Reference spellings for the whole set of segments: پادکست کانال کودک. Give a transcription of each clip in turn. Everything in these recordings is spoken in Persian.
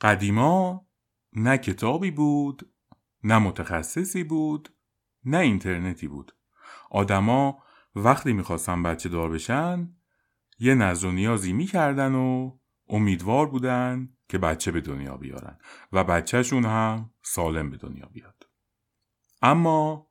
قدیما نه کتابی بود، نه متخصصی بود، نه اینترنتی بود. آدما وقتی میخواستن بچه دار بشن یه نظر و نیازی میکردن و امیدوار بودن که بچه به دنیا بیارن و بچهشون هم سالم به دنیا بیاد. اما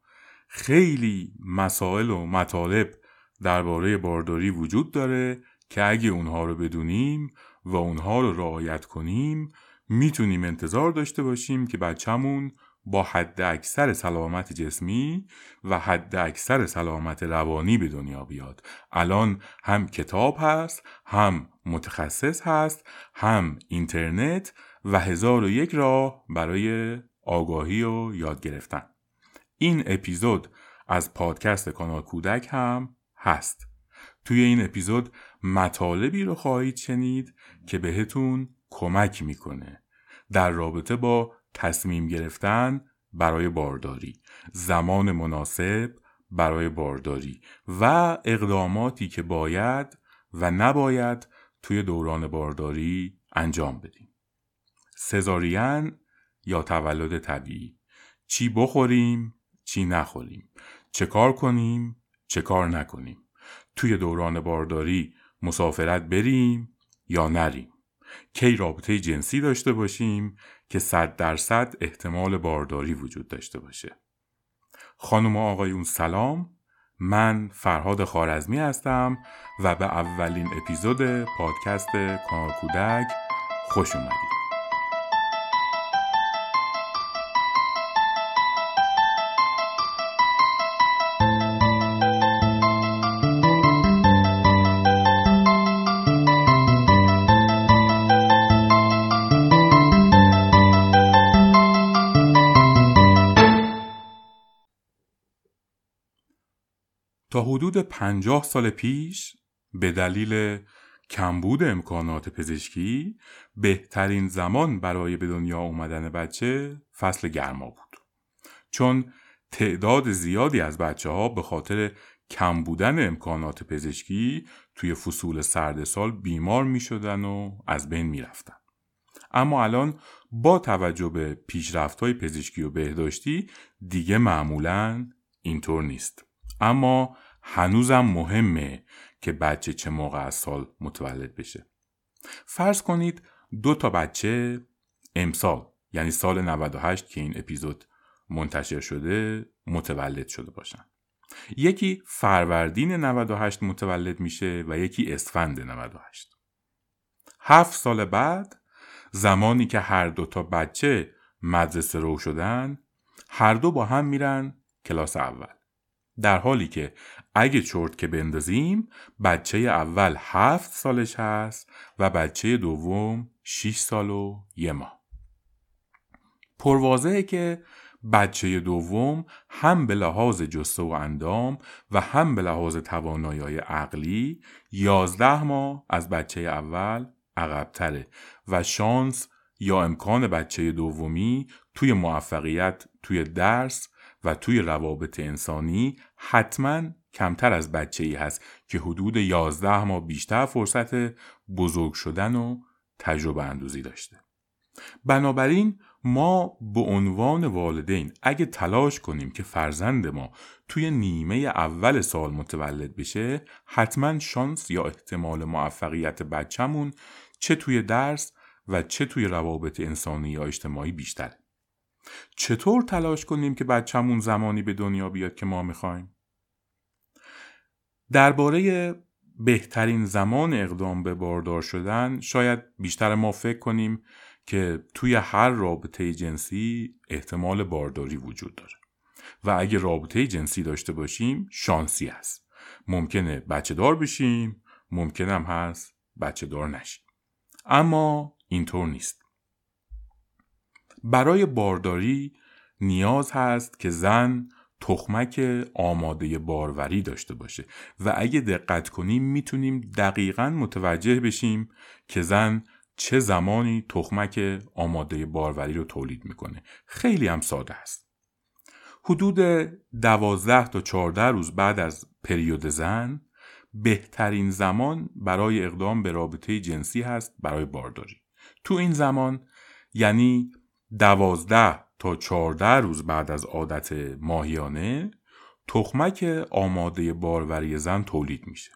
خیلی مسائل و مطالب درباره بارداری وجود داره که اگه اونها رو بدونیم و اونها رو رعایت کنیم میتونیم انتظار داشته باشیم که بچه‌مون با حد اکثر سلامت جسمی و حد اکثر سلامت روانی به دنیا بیاد. الان هم کتاب هست، هم متخصص هست، هم اینترنت و 1001 راه برای آگاهی و یاد گرفتن. این اپیزود از پادکست کانال کودک هم هست. توی این اپیزود مطالبی رو خواهید شنید که بهتون کمک میکنه در رابطه با تصمیم گرفتن برای بارداری، زمان مناسب برای بارداری و اقداماتی که باید و نباید توی دوران بارداری انجام بدیم. سزارین یا تولد طبیعی، چی بخوریم، چی نخوریم، چه کار کنیم، چه کار نکنیم، توی دوران بارداری مسافرت بریم یا نریم، کی رابطه جنسی داشته باشیم که 100% احتمال بارداری وجود داشته باشه. خانم و آقایون سلام، من فرهاد خوارزمی هستم و به اولین اپیزود پادکست کانال کودک خوش اومدید. تا حدود 50 سال پیش به دلیل کمبود امکانات پزشکی بهترین زمان برای به دنیا اومدن بچه فصل گرما بود، چون تعداد زیادی از بچه‌ها به خاطر کم بودن امکانات پزشکی توی فصول سرد سال بیمار می‌شدن و از بین می‌رفتن. اما الان با توجه به پیشرفت‌های پزشکی و بهداشتی دیگه معمولاً اینطور نیست. اما هنوزم مهمه که بچه چه موقع از سال متولد بشه. فرض کنید 2 تا بچه امسال، یعنی سال 98 که این اپیزود منتشر شده، متولد شده باشن. یکی فروردین 98 متولد میشه و یکی اسفند 98. 7 سال بعد، زمانی که هر 2 تا بچه مدرسه رو شدن، هر 2 با هم میرن کلاس اول. در حالی که اگه چرت که بندازیم بچه اول 7 سالش هست و بچه دوم 6 سال و 1 ماه. پروازه که بچه دوم هم به لحاظ جسه و اندام و هم به لحاظ توانایی عقلی 11 ماه از بچه اول عقب‌تره و شانس یا امکان بچه دومی توی موفقیت توی درس و توی روابط انسانی حتماً کمتر از بچه‌ای هست که حدود 11 ماه بیشتر فرصت بزرگ شدن و تجربه اندوزی داشته. بنابراین ما به عنوان والدین اگه تلاش کنیم که فرزند ما توی نیمه اول سال متولد بشه، حتماً شانس یا احتمال موفقیت بچه‌مون چه توی درس و چه توی روابط انسانی یا اجتماعی بیشتره. چطور تلاش کنیم که بچه‌مون زمانی به دنیا بیاد که ما میخوایم؟ درباره بهترین زمان اقدام به باردار شدن شاید بیشتر ما فکر کنیم که توی هر رابطه جنسی احتمال بارداری وجود داره و اگه رابطه جنسی داشته باشیم شانسی هست، ممکنه بچه دار بشیم، ممکنم هست بچه دار نشیم. اما اینطور نیست. برای بارداری نیاز هست که زن تخمک آماده باروری داشته باشه و اگه دقت کنیم میتونیم دقیقاً متوجه بشیم که زن چه زمانی تخمک آماده باروری رو تولید میکنه. خیلی هم ساده است. حدود 12 تا 14 روز بعد از پریود زن بهترین زمان برای اقدام به رابطه جنسی هست برای بارداری. تو این زمان یعنی 12 تا 14 روز بعد از عادت ماهیانه تخمک آماده باروری زن تولید میشه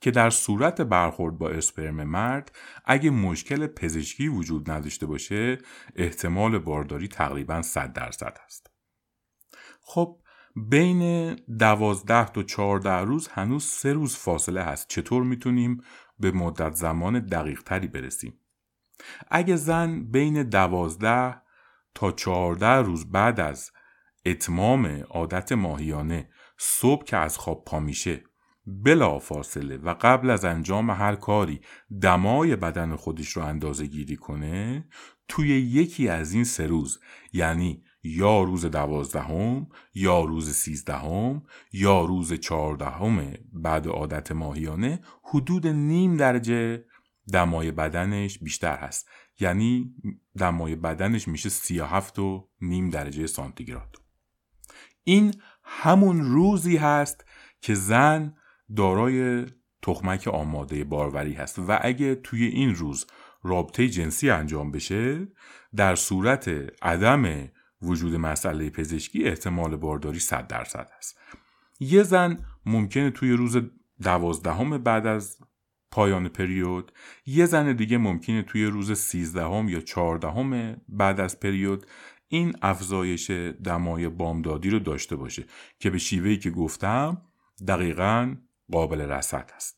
که در صورت برخورد با اسپرم مرد اگه مشکل پزشکی وجود نداشته باشه احتمال بارداری تقریباً 100% هست. خب بین 12 تا 14 روز هنوز 3 روز فاصله هست. چطور میتونیم به مدت زمان دقیق تری برسیم؟ اگه زن بین 12 تا 14 روز بعد از اتمام عادت ماهیانه صبح که از خواب پا میشه بلا فاصله و قبل از انجام هر کاری دمای بدن خودش رو اندازه گیری کنه، توی یکی از این 3 روز یعنی یا روز 12 یا روز 13 یا روز 14 بعد عادت ماهیانه حدود نیم درجه دمای بدنش بیشتر هست، یعنی دمای بدنش میشه 37.5 درجه سانتیگراد. این همون روزی هست که زن دارای تخمک آماده باروری هست و اگه توی این روز رابطه جنسی انجام بشه در صورت عدم وجود مسئله پزشکی احتمال بارداری 100% است. یه زن ممکنه توی روز 12 بعد از پایان پریود، یه زن دیگه ممکنه توی روز 13 یا 14 بعد از پریود این افزایش دمای بامدادی رو داشته باشه که به شیوهی که گفتم دقیقاً قابل رصد است.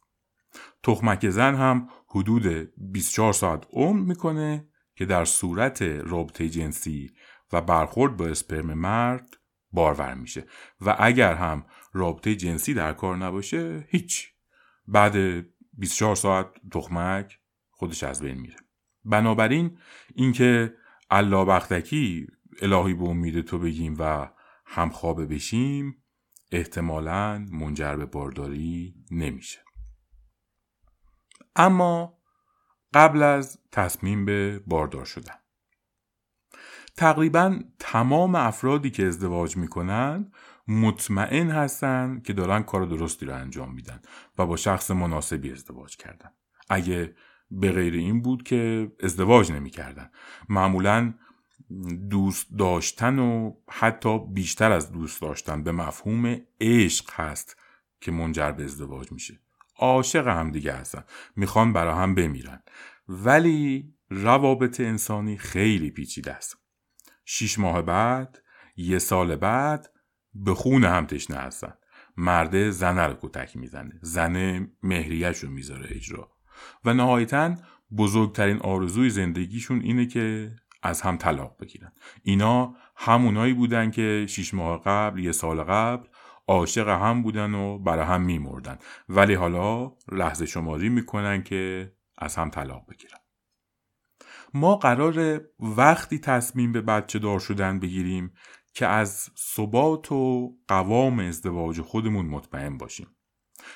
تخمک زن هم حدود 24 ساعت عمر میکنه که در صورت رابطه جنسی و برخورد با اسپرم مرد بارور میشه و اگر هم رابطه جنسی در کار نباشه هیچ، بعد 24 ساعت تخمک خودش از بین میره. بنابراین اینکه الله بختکی الهی به امید تو بگیم و همخوابه بشیم احتمالاً منجر به بارداری نمیشه. اما قبل از تصمیم به باردار شدن، تقریباً تمام افرادی که ازدواج میکنن مطمئن هستن که دارن کار درستی رو انجام میدن و با شخص مناسبی ازدواج کردن. اگه به غیر این بود که ازدواج نمیکردن. معمولاً دوست داشتن و حتی بیشتر از دوست داشتن به مفهوم عشق هست که منجر به ازدواج میشه. عاشق هم دیگه هستن، میخوان برا هم بمیرن. ولی روابط انسانی خیلی پیچیده است. 6 ماه بعد، 1 سال بعد به خون هم تشنه هستن. مرده زنه رو کتک میزنه، زنه مهریه‌ش رو میذاره اجرا و نهایتاً بزرگترین آرزوی زندگیشون اینه که از هم طلاق بگیرن. اینا همونایی بودن که 6 ماه قبل، 1 سال قبل عاشق هم بودن و برا هم میمردن، ولی حالا لحظه شماری میکنن که از هم طلاق بگیرن. ما قراره وقتی تصمیم به بچه دار شدن بگیریم که از ثبات و قوام ازدواج خودمون مطمئن باشیم.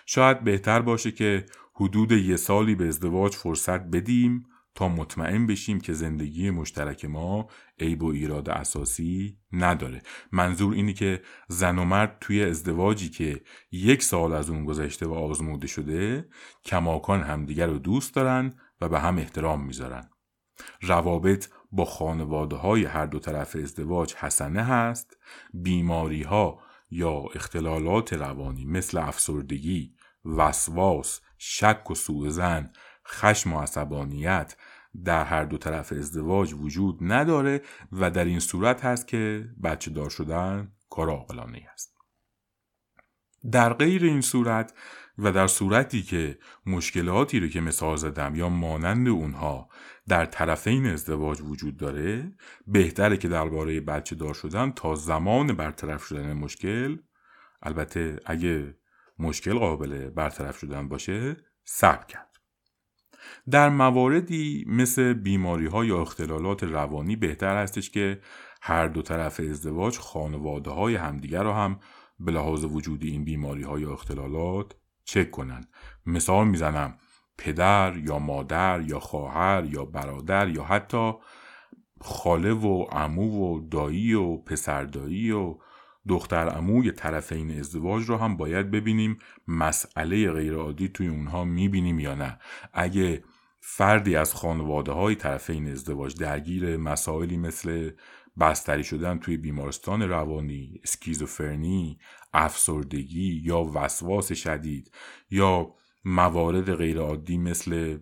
شاید بهتر باشه که حدود 1 سالی به ازدواج فرصت بدیم تا مطمئن بشیم که زندگی مشترک ما عیب و ایراد اساسی نداره. منظور اینه که زن و مرد توی ازدواجی که 1 سال از اون گذشته و آزموده شده کماکان همدیگر رو دوست دارن و به هم احترام میذارن. روابط با خانواده های هر دو طرف ازدواج حسنه هست. بیماری ها یا اختلالات روانی مثل افسردگی، وسواس، شک و سوءظن، خشم و عصبانیت در هر دو طرف ازدواج وجود نداره و در این صورت هست که بچه دار شدن کار عاقلانه است. در غیر این صورت و در صورتی که مشکلاتی رو که مثال زدم یا مانند اونها در طرفین ازدواج وجود داره، بهتره که درباره بچه دار شدن تا زمان برطرف شدن مشکل، البته اگه مشکل قابل برطرف شدن باشه، صبر کرد. در مواردی مثل بیماری‌ها یا اختلالات روانی بهتر هستش که هر دو طرف ازدواج خانواده‌های همدیگر رو هم به لحاظ وجود این بیماری‌ها یا اختلالات چک کنن. مثال میزنم، پدر یا مادر یا خواهر یا برادر یا حتی خاله و عمو و دایی و پسردایی و دختر عموی طرفین ازدواج رو هم باید ببینیم مسئله غیرعادی توی اونها میبینیم یا نه. اگه فردی از خانواده‌های طرفین ازدواج درگیر مسائلی مثل بستری شدن توی بیمارستان روانی، اسکیزوفرنی، افسردگی یا وسواس شدید یا موارد غیرعادی مثل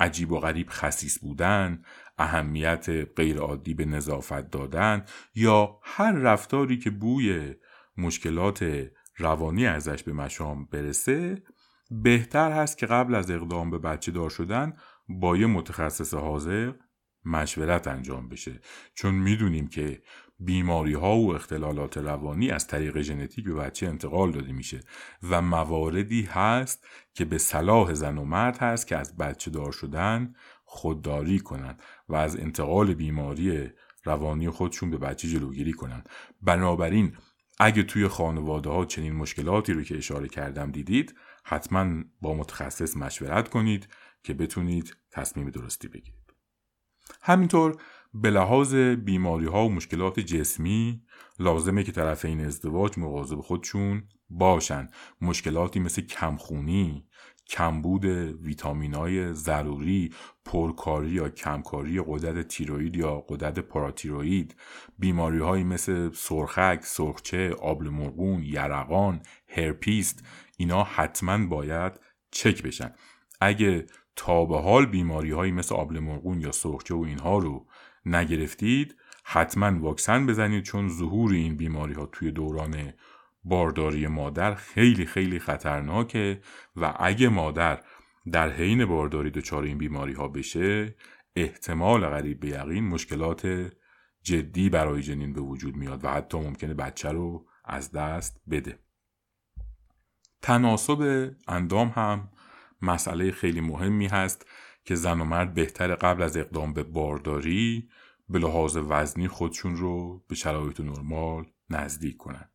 عجیب و غریب خسیس بودن، اهمیت غیرعادی به نظافت دادن یا هر رفتاری که بوی مشکلات روانی ازش به مشام برسه، بهتر هست که قبل از اقدام به بچه دار شدن با یه متخصص حاضر مشورت انجام بشه، چون میدونیم که بیماری ها و اختلالات روانی از طریق ژنتیک به بچه انتقال داده میشه و مواردی هست که به صلاح زن و مرد هست که از بچه دار شدن خودداری کنن و از انتقال بیماری روانی خودشون به بچه جلوگیری کنن. بنابراین اگه توی خانواده ها چنین مشکلاتی رو که اشاره کردم دیدید، حتما با متخصص مشورت کنید که بتونید تصمیم درستی بگیرید. همینطور به لحاظ بیماری ها و مشکلات جسمی لازمه که طرفین ازدواج مواظب خودشون باشن. مشکلاتی مثل کمخونی، کمبود ویتامین‌های ضروری، پرکاری یا کمکاری غدد تیروئید یا غدد پاراتیروئید، بیماری‌هایی مثل سرخک، سرخچه، آبلمرگون، یرقان، هرپیست، اینا حتما باید چک بشن. اگه تا به حال بیماری‌هایی مثل آبلمرگون یا سرخچه و اینها رو نگرفتید، حتما واکسن بزنید، چون ظهور این بیماری‌ها توی دوران بارداری مادر خیلی خیلی خطرناکه و اگه مادر در حین بارداری دچار این بیماری ها بشه، احتمال قریب به یقین مشکلات جدی برای جنین به وجود میاد و حتی ممکنه بچه رو از دست بده. تناسب اندام هم مسئله خیلی مهمی هست که زن و مرد بهتر قبل از اقدام به بارداری به لحاظ وزنی خودشون رو به شرایط نرمال نزدیک کنن.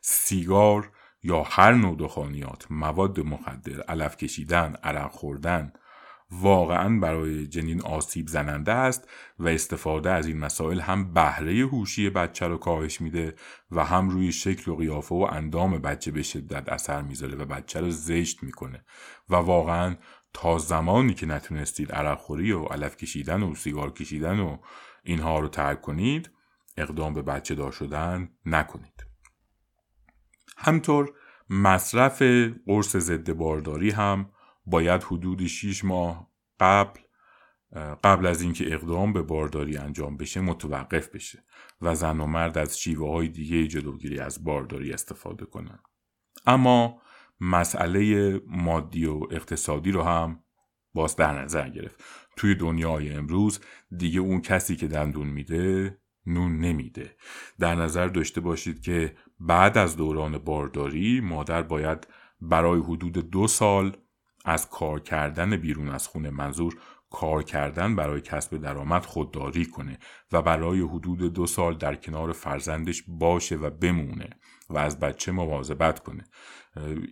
سیگار یا هر نوع دخانیات، مواد مخدر، علف کشیدن، عرق خوردن واقعا برای جنین آسیب زننده است و استفاده از این مسائل هم بهره هوشی بچه رو کاهش میده و هم روی شکل و قیافه و اندام بچه به شدت اثر میذاره و بچه رو زشت میکنه و واقعا تا زمانی که نتونستید عرق خوری و علف کشیدن و سیگار کشیدن و اینها رو ترک کنید، اقدام به بچه دار شدن نکنید. همطور مصرف قرص ضد بارداری هم باید حدود 6 ماه قبل از اینکه اقدام به بارداری انجام بشه متوقف بشه و زن و مرد از شیوه‌های دیگه جلوگیری از بارداری استفاده کنن. اما مسئله مادی و اقتصادی رو هم باز در نظر گرفت. توی دنیای امروز دیگه اون کسی که دندون میده نون نمیده. در نظر داشته باشید که بعد از دوران بارداری مادر باید برای حدود 2 سال از کار کردن بیرون از خونه، منظور کار کردن برای کسب درآمد، خودداری کنه و برای حدود 2 سال در کنار فرزندش باشه و بمونه و از بچه مواظبت کنه.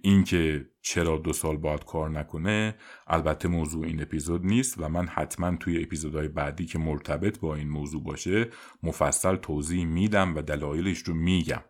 این که چرا 2 سال باید کار نکنه البته موضوع این اپیزود نیست و من حتما توی اپیزودهای بعدی که مرتبط با این موضوع باشه مفصل توضیح میدم و دلایلش رو میگم،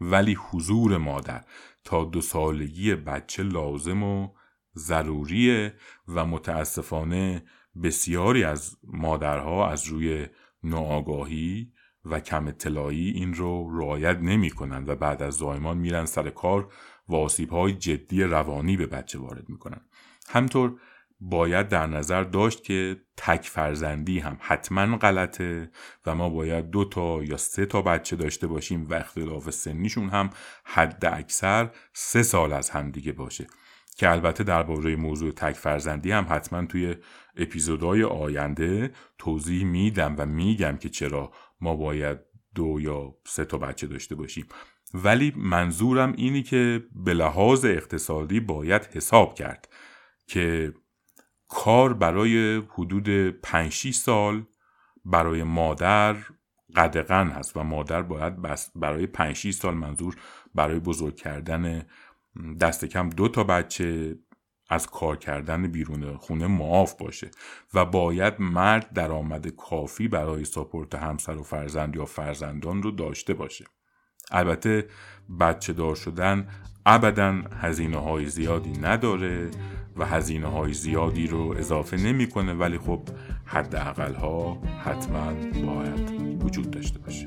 ولی حضور مادر تا 2 سالگی بچه لازم و ضروریه و متاسفانه بسیاری از مادرها از روی ناآگاهی و کم اطلاعی این رو رعایت نمی کنن و بعد از زایمان میرن سر کار و آسیب‌های جدی روانی به بچه وارد میکنن. همطور باید در نظر داشت که تک فرزندی هم حتما غلطه و ما باید 2 تا یا 3 تا بچه داشته باشیم و اختلاف سنیشون هم حد اکثر 3 سال از هم دیگه باشه، که البته درباره موضوع تک فرزندی هم حتما توی اپیزودهای آینده توضیح میدم و میگم که چرا ما باید 2 یا 3 تا بچه داشته باشیم. ولی منظورم اینی که به لحاظ اقتصادی باید حساب کرد که کار برای حدود 5-6 سال برای مادر قدغن هست و مادر باید برای 5-6 سال، منظور برای بزرگ کردن دست کم 2 تا بچه، از کار کردن بیرون خونه معاف باشه و باید مرد درآمد کافی برای ساپورت همسر و فرزند یا فرزندان رو داشته باشه. البته بچه دار شدن ابداً هزینه های زیادی نداره و هزینه‌های زیادی رو اضافه نمی‌کنه، ولی خب حداقل‌ها حتماً باید وجود داشته باشه.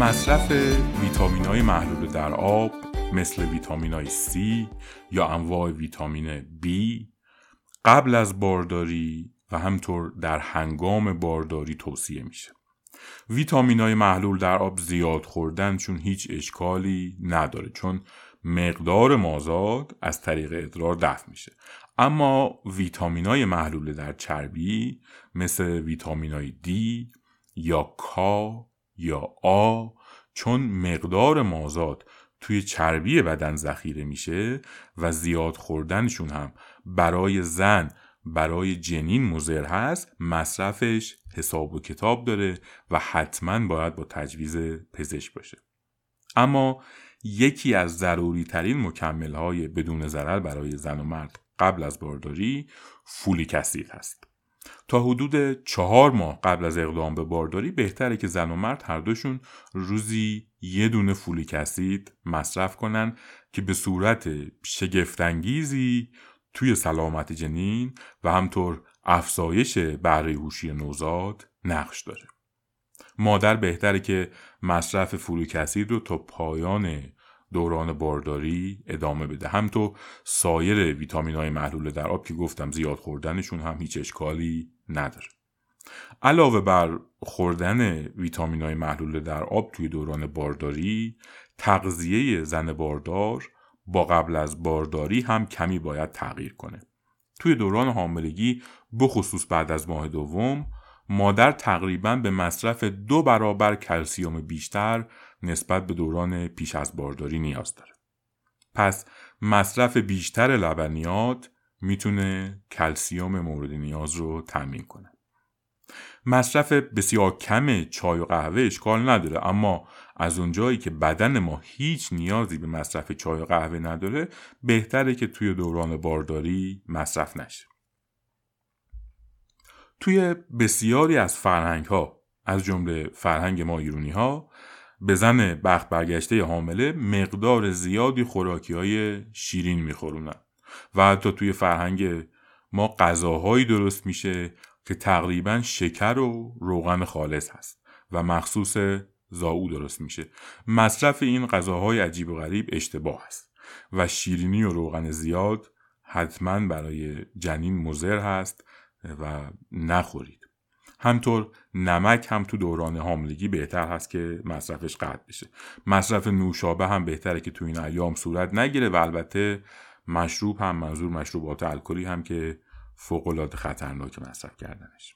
مصرف ویتامین‌های محلول در آب مثل ویتامین‌های C یا انواع ویتامین B قبل از بارداری و همطور در هنگام بارداری توصیه میشه. ویتامین‌های محلول در آب زیاد خوردن چون هیچ اشکالی نداره، چون مقدار مازاد از طریق ادرار دفع میشه. اما ویتامین‌های محلول در چربی مثل ویتامین‌های D یا K یا آ، چون مقدار مازاد توی چربی بدن ذخیره میشه و زیاد خوردنشون هم برای زن، برای جنین مضر هست، مصرفش حساب و کتاب داره و حتما باید با تجویز پزشک باشه. اما یکی از ضروری ترین مکمل‌های بدون ضرر برای زن و مرد قبل از بارداری فولیک اسید هست. تا حدود 4 ماه قبل از اقدام به بارداری بهتره که زن و مرد هر دوشون روزی 1 دونه فولیک اسید مصرف کنن که به صورت شگفت‌انگیزی توی سلامت جنین و همطور افزایش بهره هوشی نوزاد نقش داره. مادر بهتره که مصرف فولیک اسید رو تا پایان دوران بارداری ادامه بده. هم تو سایر ویتامین‌های محلول در آب که گفتم زیاد خوردنشون هم هیچ اشکالی نداره. علاوه بر خوردن ویتامین‌های محلول در آب توی دوران بارداری، تغذیه زن باردار با قبل از بارداری هم کمی باید تغییر کنه. توی دوران حاملگی بخصوص بعد از ماه دوم، مادر تقریباً به مصرف 2 برابر کلسیم بیشتر نسبت به دوران پیش از بارداری نیاز داره. پس مصرف بیشتر لبنیات میتونه کلسیم مورد نیاز رو تامین کنه. مصرف بسیار کم چای و قهوه اشکال نداره، اما از اونجایی که بدن ما هیچ نیازی به مصرف چای و قهوه نداره، بهتره که توی دوران بارداری مصرف نشه. توی بسیاری از فرهنگ‌ها، از جمله فرهنگ ما ایرانی‌ها، به زن بخت برگشته حامله مقدار زیادی خوراکی‌های شیرین می‌خورونن و حتی توی فرهنگ ما غذاهایی درست میشه که تقریباً شکر و روغن خالص هست و مخصوص زائو درست میشه. مصرف این غذاهای عجیب و غریب اشتباه است و شیرینی و روغن زیاد حتماً برای جنین مضر هست و نخورید. همطور نمک هم تو دوران حاملگی بهتر هست که مصرفش قطع بشه. مصرف نوشابه هم بهتره که تو این ایام صورت نگیره و البته مشروب هم، منظور مشروبات الکلی هم که فوق‌العاده خطرناک مصرف کردنش.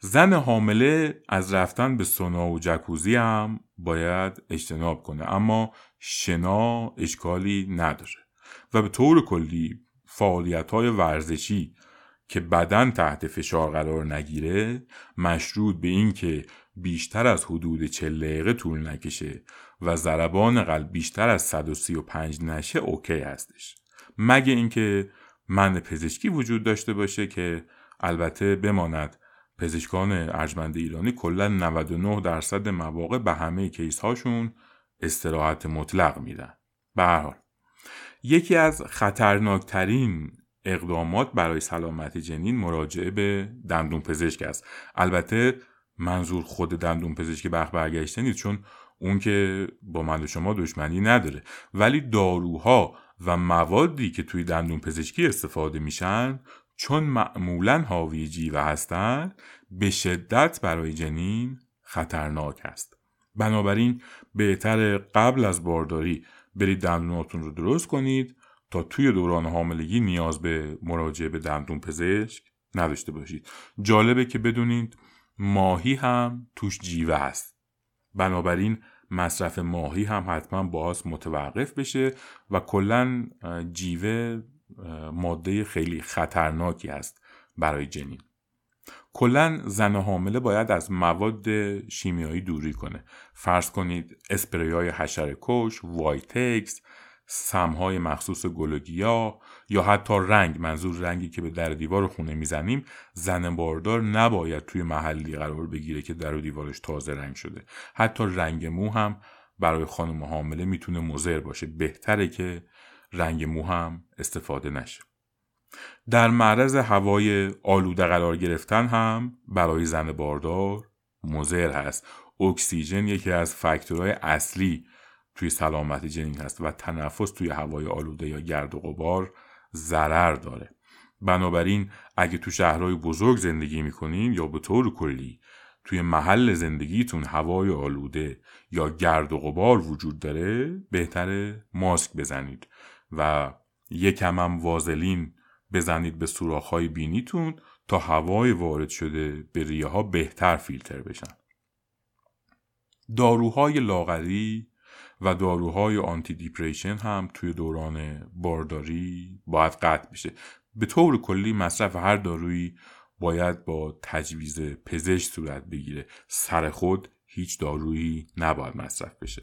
زن حامله از رفتن به سونا و جکوزی هم باید اجتناب کنه، اما شنا اشکالی نداره و به طور کلی فعالیت‌های ورزشی که بدن تحت فشار قرار نگیره، مشروط به این که بیشتر از حدود 40 دقیقه طول نکشه و ضربان قلب بیشتر از 135 نشه، اوکی هستش، مگه اینکه مانع پزشکی وجود داشته باشه که البته بماند پزشکان ارجمند ایرانی کلا 99% مواقع به همه کیس هاشون استراحت مطلق میدن. به هر حال یکی از خطرناکترین اقدامات برای سلامت جنین مراجعه به دندون پزشک است. البته منظور خود دندون پزشک بخت برگشته نیست، چون اون که با من و شما دشمنی نداره، ولی داروها و موادی که توی دندون پزشکی استفاده میشن چون معمولاً حاوی جیوه هستند به شدت برای جنین خطرناک است. بنابراین بهتر قبل از بارداری برید دندوناتون رو درست کنید تا توی دوران حاملگی نیاز به مراجعه به دندون پزشک نداشته باشید. جالبه که بدونید ماهی هم توش جیوه هست. بنابراین مصرف ماهی هم حتما باز متوقف بشه و کلاً جیوه ماده خیلی خطرناکی است برای جنین. کلاً زن حامله باید از مواد شیمیایی دوری کنه. فرض کنید اسپری‌های حشره‌کش، وایتکس، سم‌های مخصوص گلوگیا یا حتی رنگ، منظور رنگی که به در دیوار خونه میزنیم، زن باردار نباید توی محلی قرار بگیره که در و دیوارش تازه رنگ شده. حتی رنگ مو هم برای خانم حامله میتونه مضر باشه. بهتره که رنگ مو هم استفاده نشه. در معرض هوای آلوده قرار گرفتن هم برای زن باردار مضر هست. اکسیژن یکی از فاکتورهای اصلی توی سلامت جنین هست و تنفس توی هوای آلوده یا گرد و غبار ضرر داره. بنابراین اگه تو شهرهای بزرگ زندگی میکنین یا به طور کلی توی محل زندگیتون هوای آلوده یا گرد و غبار وجود داره، بهتره ماسک بزنید و یکم هم وازلین بزنید به سوراخ‌های بینیتون تا هوای وارد شده به ریه ها بهتر فیلتر بشن. داروهای لاغری و داروهای آنتی دیپریشن هم توی دوران بارداری باید قطع بشه. به طور کلی مصرف هر دارویی باید با تجویز پزشک صورت بگیره. سر خود هیچ دارویی نباید مصرف بشه.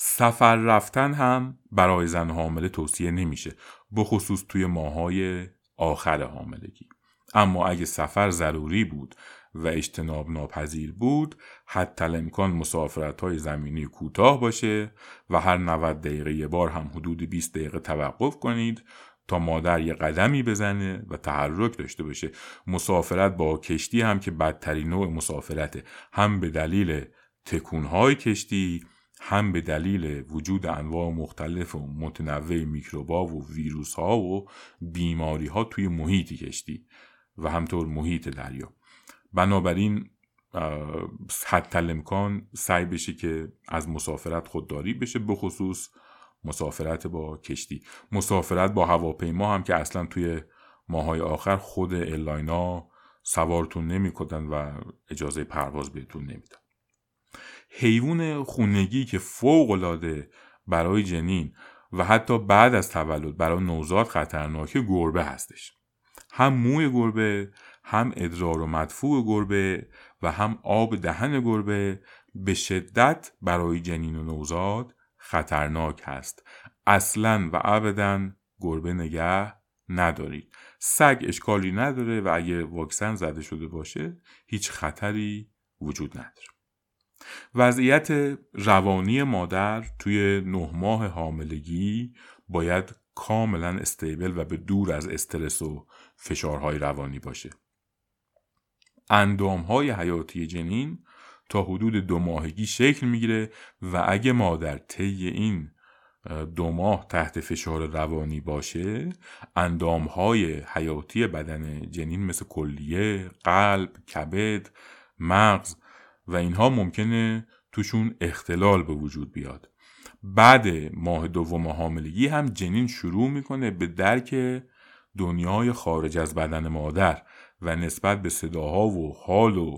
سفر رفتن هم برای زن حامله توصیه نمیشه، بخصوص توی ماه‌های آخر حاملگی. اما اگه سفر ضروری بود و اجتناب ناپذیر بود، حتی الامکان مسافرت‌های زمینی کوتاه باشه و هر 90 دقیقه یه بار هم حدود 20 دقیقه توقف کنید تا مادر یه قدمی بزنه و تحرک داشته باشه. مسافرت با کشتی هم که بدترین نوع مسافرته، هم به دلیل تکون‌های کشتی، هم به دلیل وجود انواع مختلف و متنوع میکروبا و ویروس‌ها و بیماری‌ها توی محیط کشتی و همطور محیط دریا. بنابراین حتی الامکان سعی بشه که از مسافرت خودداری بشه، به خصوص مسافرت با کشتی. مسافرت با هواپیما هم که اصلا توی ماهای آخر خود ایرلاینا سوارتون نمی‌کنن و اجازه پرواز بهتون نمیدن. حیوان خونگی که فوق‌العاده برای جنین و حتی بعد از تولد برای نوزاد خطرناکه گربه هستش. هم موی گربه، هم ادرار و مدفوع گربه و هم آب دهن گربه به شدت برای جنین و نوزاد خطرناک هست. اصلاً و ابداً گربه نگه ندارید. سگ اشکالی نداره و اگه واکسن زده شده باشه هیچ خطری وجود نداره. وضعیت روانی مادر توی 9 ماه حاملگی باید کاملا استیبل و به دور از استرس و فشارهای روانی باشه. اندامهای حیاتی جنین تا حدود 2 ماهگی شکل میگیره و اگه مادر طی این 2 ماه تحت فشار روانی باشه، اندامهای حیاتی بدن جنین مثل کلیه، قلب، کبد، مغز و اینها ممکنه توشون اختلال به وجود بیاد. بعد ماه 2 حاملگی هم جنین شروع میکنه به درک دنیای خارج از بدن مادر و نسبت به صداها و حال و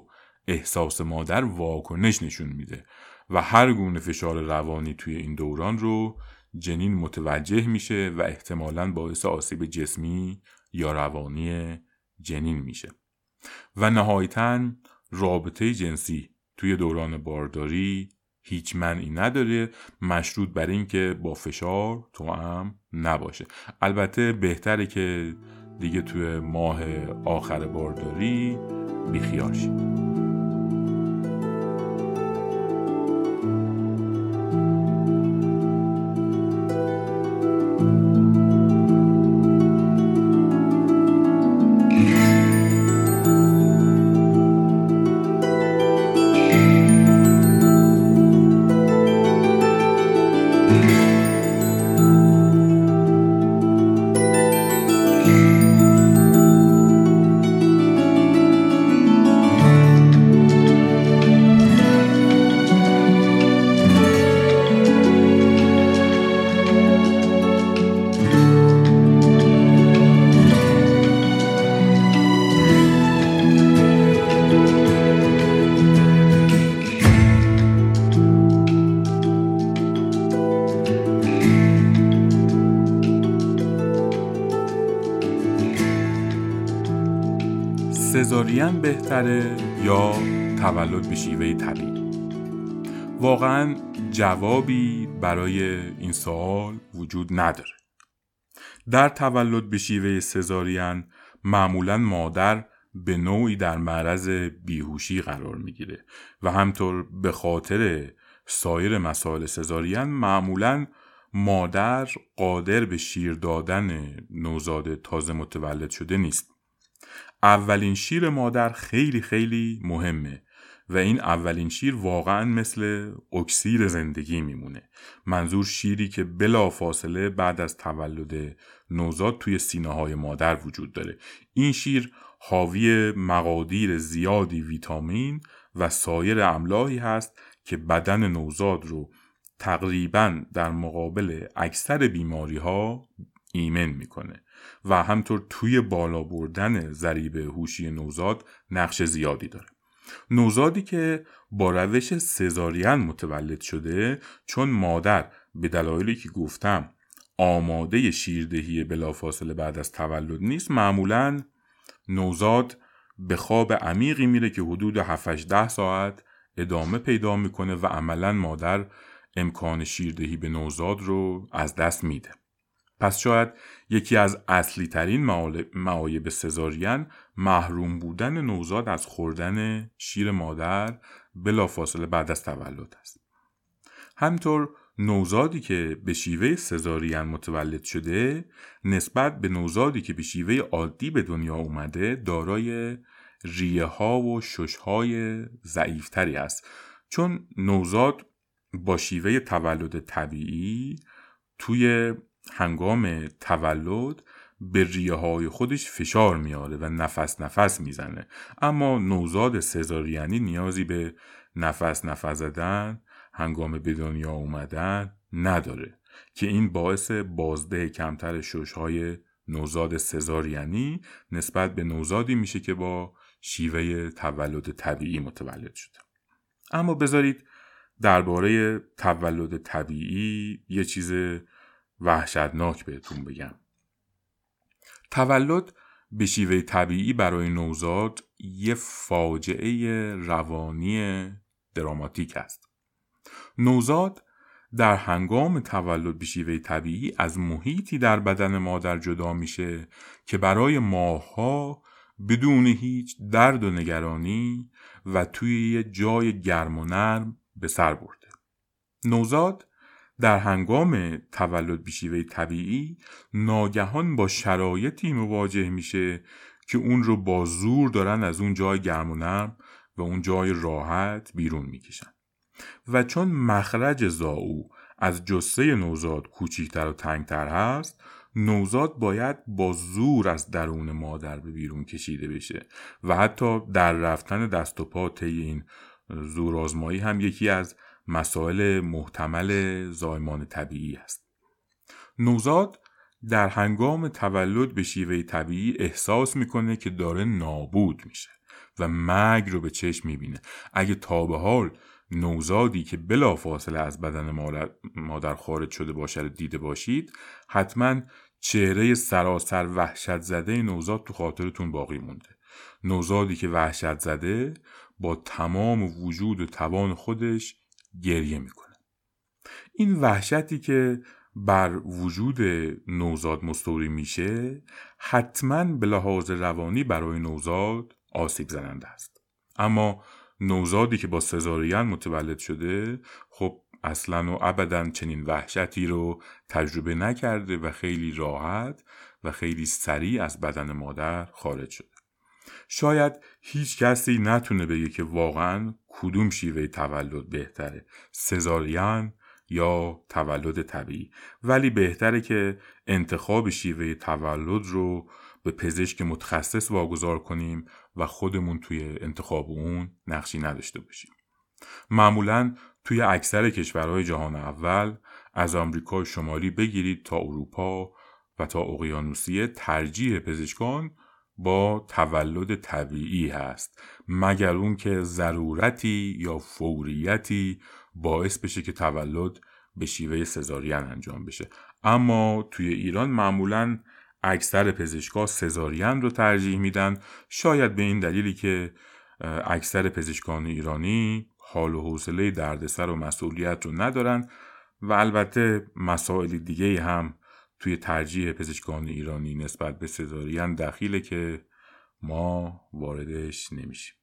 احساس مادر واکنش نشون میده و هر گونه فشار روانی توی این دوران رو جنین متوجه میشه و احتمالاً باعث آسیب جسمی یا روانی جنین میشه. و نهایتاً رابطه جنسی توی دوران بارداری هیچ معنی نداره، مشروط بر این که با فشار توأم نباشه. البته بهتره که دیگه توی ماه آخر بارداری بیخیال شید. مریم بهتره یا تولد به شیوه طبیعی؟ واقعاً جوابی برای این سوال وجود نداره. در تولد به شیوه سزارین معمولاً مادر به نوعی در معرض بیهوشی قرار میگیره و همطور به خاطر سایر مسائل سزارین معمولاً مادر قادر به شیر دادن نوزاد تازه متولد شده نیست. اولین شیر مادر خیلی مهمه و این اولین شیر واقعا مثل اکسیر زندگی میمونه. منظور شیری که بلافاصله بعد از تولد نوزاد توی سینه‌های مادر وجود داره. این شیر حاوی مقادیر زیادی ویتامین و سایر املاحی هست که بدن نوزاد رو تقریبا در مقابل اکثر بیماری ها ایمن میکنه و همطور توی بالا بردن ضریب هوشی نوزاد نقش زیادی داره. نوزادی که با روش سزارین متولد شده، چون مادر به دلایلی که گفتم آماده شیردهی بلافاصله بعد از تولد نیست، معمولاً نوزاد به خواب عمیقی میره که حدود 7-10 ساعت ادامه پیدا میکنه و عملاً مادر امکان شیردهی به نوزاد رو از دست میده. پس شاید یکی از اصلی ترین معایب سزارین محروم بودن نوزاد از خوردن شیر مادر بلافاصله بعد از تولد است. همطور نوزادی که به شیوه سزارین متولد شده نسبت به نوزادی که به شیوه عادی به دنیا اومده دارای ریه ها و شش های ضعیف تری است، چون نوزاد با شیوه تولد طبیعی توی هنگام تولد به ریه های خودش فشار میاره و نفس میزنه، اما نوزاد سزارینی نیازی به نفس زدن هنگام به دنیا اومدن نداره که این باعث بازده کمتر شش های نوزاد سزارینی نسبت به نوزادی میشه که با شیوه تولد طبیعی متولد شده. اما بذارید درباره تولد طبیعی یه چیز وحشتناک بهتون بگم. تولد به شیوه طبیعی برای نوزاد یه فاجعه روانی دراماتیک است. نوزاد در هنگام تولد به شیوه طبیعی از محیطی در بدن مادر جدا میشه که برای ماه‌ها بدون هیچ درد و نگرانی و توی یه جای گرم و نرم به سر برده. نوزاد در هنگام تولد به شیوه طبیعی ناگهان با شرایطی مواجه میشه که اون رو با زور دارن از اون جای گرم و نرم و اون جای راحت بیرون میکشن و چون مخرج زائو از جثه نوزاد کوچیکتر و تنگتر هست، نوزاد باید با زور از درون مادر به بیرون کشیده بشه و حتی در رفتن دست و پا طی این زورآزمایی هم یکی از مسائل محتمل زایمان طبیعی است. نوزاد در هنگام تولد به شیوه طبیعی احساس میکنه که داره نابود میشه و مرگ رو به چشم میبینه. اگه تا به حال نوزادی که بلافاصله از بدن مادر خارج شده باشه رو دیده باشید، حتما چهره سراسر وحشت زده نوزاد تو خاطرتون باقی مونده. نوزادی که وحشت زده با تمام وجود و توان خودش گریه میکنه. این وحشتی که بر وجود نوزاد مستوری میشه حتماً به لحاظ روانی برای نوزاد آسیب زننده است. اما نوزادی که با سزارین متولد شده خب اصلاً و ابداً چنین وحشتی رو تجربه نکرده و خیلی راحت و خیلی سریع از بدن مادر خارج شده. شاید هیچ کسی نتونه بگه که واقعاً کدوم شیوه تولد بهتره، سزارین یا تولد طبیعی، ولی بهتره که انتخاب شیوه تولد رو به پزشک متخصص واگذار کنیم و خودمون توی انتخاب اون نقشی نداشته باشیم. معمولاً توی اکثر کشورهای جهان اول از آمریکا شمالی بگیرید تا اروپا و تا اقیانوسیه ترجیح پزشکان با تولد طبیعی هست، مگر اون که ضرورتی یا فوریتی باعث بشه که تولد به شیوه سزارین انجام بشه. اما توی ایران معمولاً اکثر پزشکا سزارین رو ترجیح میدن، شاید به این دلیلی که اکثر پزشکان ایرانی حال و حوصله دردسر و مسئولیت رو ندارن و البته مسائل دیگه هم توی ترجیح پزشکان ایرانی نسبت به سزارین دخیله که ما واردش نمیشیم.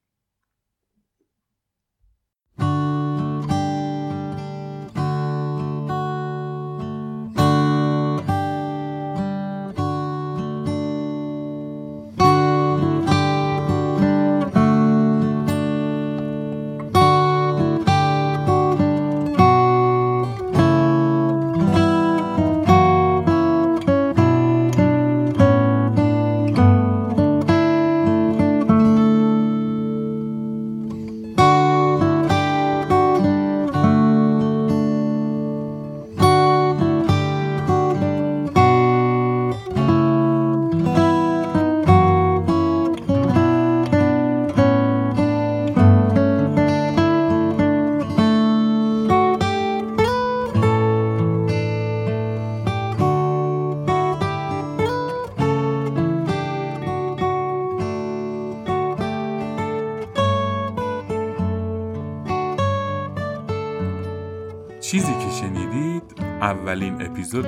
چیزی که شنیدید اولین اپیزود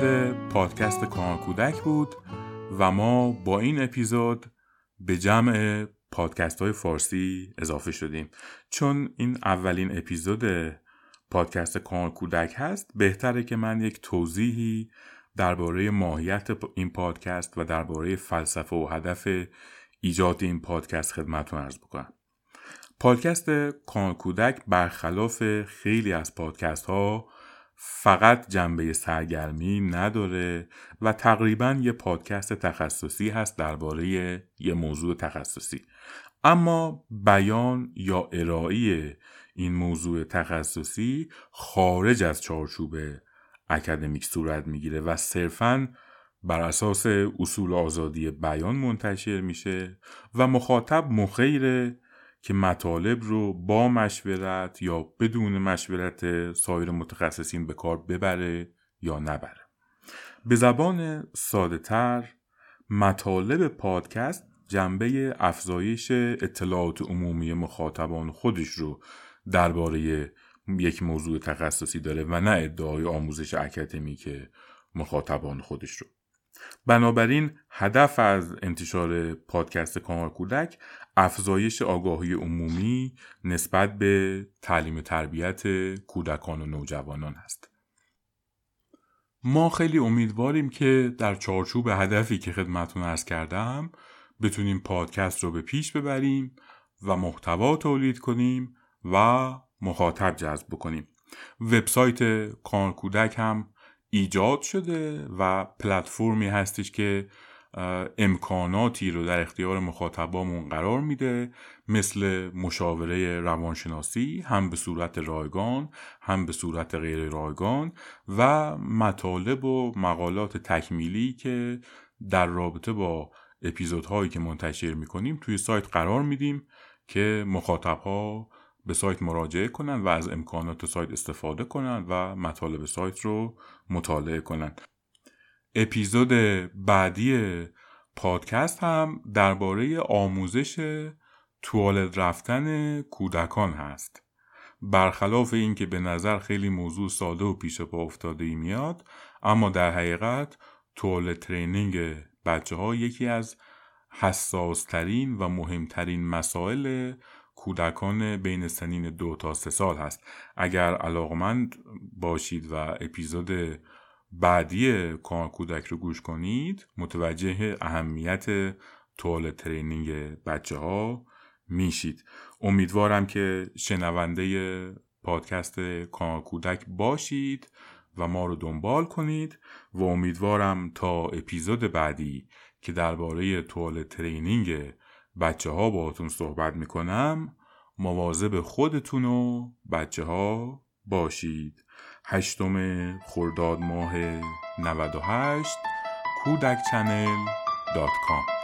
پادکست کانال کودک بود و ما با این اپیزود به جمع پادکست های فارسی اضافه شدیم. چون این اولین اپیزود پادکست کانال کودک هست، بهتره که من یک توضیحی درباره ماهیت این پادکست و درباره فلسفه و هدف ایجاد این پادکست خدمتتون عرض بکنم. پادکست کانال کودک برخلاف خیلی از پادکست ها فقط جنبه سرگرمی نداره و تقریباً یه پادکست تخصصی هست درباره یه موضوع تخصصی، اما بیان یا ارائه این موضوع تخصصی خارج از چارچوب اکادمیک صورت میگیره و صرفاً بر اساس اصول آزادی بیان منتشر میشه و مخاطب مخیره که مطالب رو با مشورت یا بدون مشورت سایر متخصصین به کار ببره یا نبره. به زبان ساده تر، مطالب پادکست جنبه افزایش اطلاعات عمومی مخاطبان خودش رو درباره یک موضوع تخصصی داره و نه ادعای آموزش اکادمیک مخاطبان خودش رو. بنابراین هدف از انتشار پادکست کانال کودک افزایش آگاهی عمومی نسبت به تعلیم و تربیت کودکان و نوجوانان است. ما خیلی امیدواریم که در چارچوب هدفی که خدمتتون عرض کردم بتونیم پادکست رو به پیش ببریم و محتوا تولید کنیم و مخاطب جذب بکنیم. وبسایت کانال کودک هم ایجاد شده و پلتفرمی هستش که امکاناتی رو در اختیار مخاطبامون قرار میده، مثل مشاوره روانشناسی هم به صورت رایگان هم به صورت غیر رایگان و مطالب و مقالات تکمیلی که در رابطه با اپیزودهایی که منتشر میکنیم توی سایت قرار میدیم که مخاطبها به سایت مراجعه کنن و از امکانات سایت استفاده کنن و مطالب سایت رو مطالعه کنن. اپیزود بعدی پادکست هم درباره آموزش توالت رفتن کودکان هست. برخلاف این که به نظر خیلی موضوع ساده و پیش پا افتاده‌ای میاد، اما در حقیقت توالت ترینینگ بچه‌ها یکی از حساسترین و مهمترین مسائل کودکان بین سنین 2 تا 3 سال هست. اگر علاقمند باشید و اپیزود بعدی کانال کودک رو گوش کنید، متوجه اهمیت توالت ترینینگ بچه ها میشید. امیدوارم که شنونده پادکست کانال کودک باشید و ما رو دنبال کنید و امیدوارم تا اپیزود بعدی که درباره توالت ترینینگ بچه ها با هاتون صحبت میکنم مواظب خودتون و بچه ها باشید. 8 خرداد ماه 98 کودک چنل .com